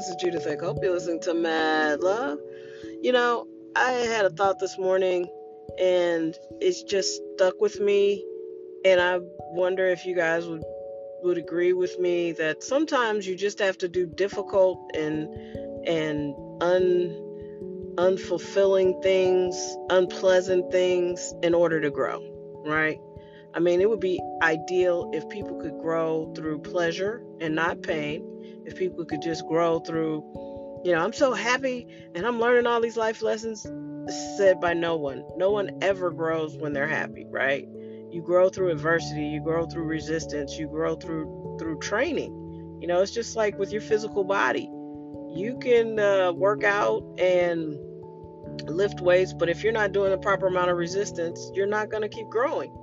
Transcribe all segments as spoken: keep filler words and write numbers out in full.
This is Judith Hick. Hope you're listening to Mad Love. You know, I had a thought this morning, and it's just stuck with me, and I wonder if you guys would would agree with me that sometimes you just have to do difficult and and un unfulfilling things, unpleasant things in order to grow, right? I mean, it would be ideal if people could grow through pleasure and not pain, if people could just grow through, you know, I'm so happy and I'm learning all these life lessons, said by no one. No one ever grows when they're happy, right? You grow through adversity, you grow through resistance, you grow through through training. You know, it's just like with your physical body. You can uh, work out and lift weights, but if you're not doing the proper amount of resistance, you're not going to keep growing.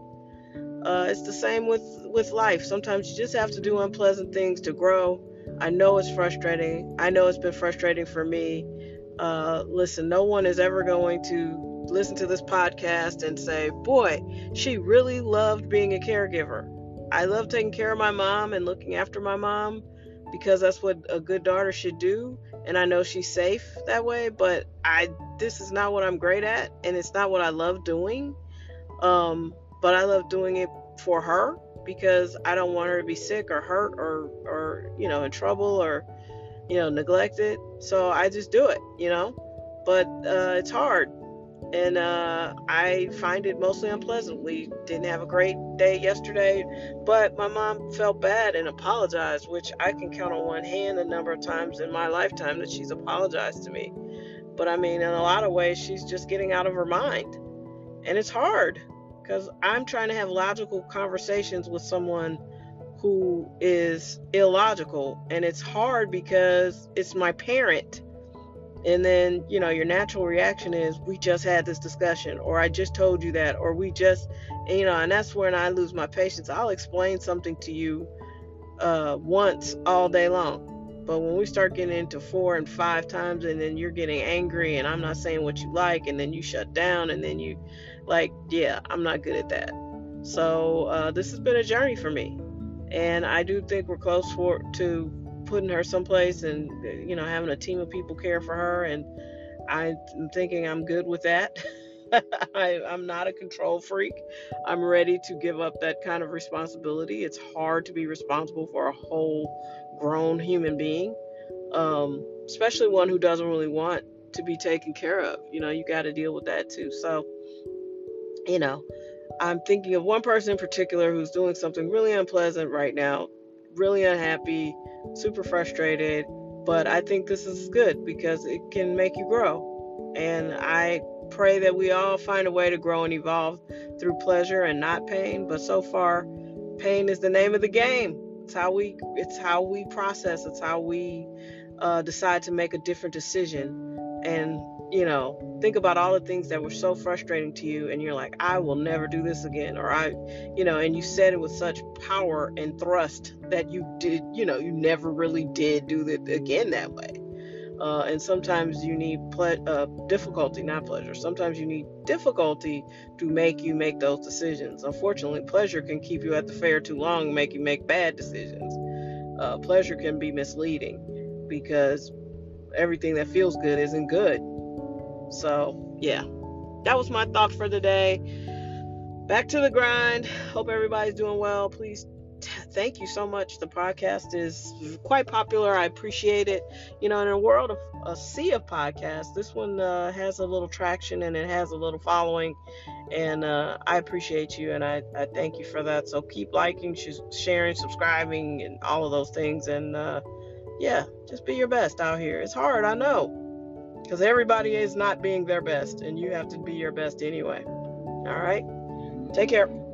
Uh, it's the same with, with life. Sometimes you just have to do unpleasant things to grow. I know it's frustrating. I know it's been frustrating for me. Uh, listen, no one is ever going to listen to this podcast and say, boy, she really loved being a caregiver. I love taking care of my mom and looking after my mom, because that's what a good daughter should do, and I know she's safe that way, but I this is not what I'm great at, and it's not what I love doing, um, but I love doing it for her, because I don't want her to be sick or hurt or, or you know, in trouble or, you know, neglected, so I just do it, you know, but uh, it's hard, and uh, I find it mostly unpleasant. We didn't have a great day yesterday, but my mom felt bad and apologized, which I can count on one hand the number of times in my lifetime that she's apologized to me. But I mean, in a lot of ways, she's just getting out of her mind, and it's hard because I'm trying to have logical conversations with someone who is illogical, and it's hard because it's my parent. And then, you know, your natural reaction is, we just had this discussion, or I just told you that, or we just, you know, and that's when I lose my patience. I'll explain something to you uh, once all day long. But when we start getting into four and five times, and then you're getting angry, and I'm not saying what you like, and then you shut down, and then you like, yeah, I'm not good at that. So uh, this has been a journey for me. And I do think we're close for, to putting her someplace and, you know, having a team of people care for her. And I'm thinking I'm good with that. I, I'm not a control freak. I'm ready to give up that kind of responsibility. It's hard to be responsible for a whole grown human being, um, especially one who doesn't really want to be taken care of. You know, you got to deal with that too. So, you know, I'm thinking of one person in particular who's doing something really unpleasant right now, really unhappy, super frustrated, but I think this is good because it can make you grow. And I pray that we all find a way to grow and evolve through pleasure and not pain. But so far, pain is the name of the game. It's how we, it's how we process. It's how we uh, decide to make a different decision. And, you know, think about all the things that were so frustrating to you, and you're like, I will never do this again. Or I, you know, and you said it with such power and thrust that you did, you know, you never really did do it again that way. Uh, and sometimes you need ple- uh, difficulty, not pleasure. Sometimes you need difficulty to make you make those decisions. Unfortunately, pleasure can keep you at the fair too long and make you make bad decisions. Uh, pleasure can be misleading because everything that feels good isn't good. So, yeah, that was my thought for the day. Back to the grind. Hope everybody's doing well. Please, t- thank you so much. The podcast is quite popular. I appreciate it. You know, in a world of a sea of podcasts, this one uh, has a little traction and it has a little following. And uh, I appreciate you, and I, I thank you for that. So keep liking, sh- sharing, subscribing, and all of those things. And, uh, yeah, just be your best out here. It's hard, I know, because everybody is not being their best, and you have to be your best anyway. All right? Take care.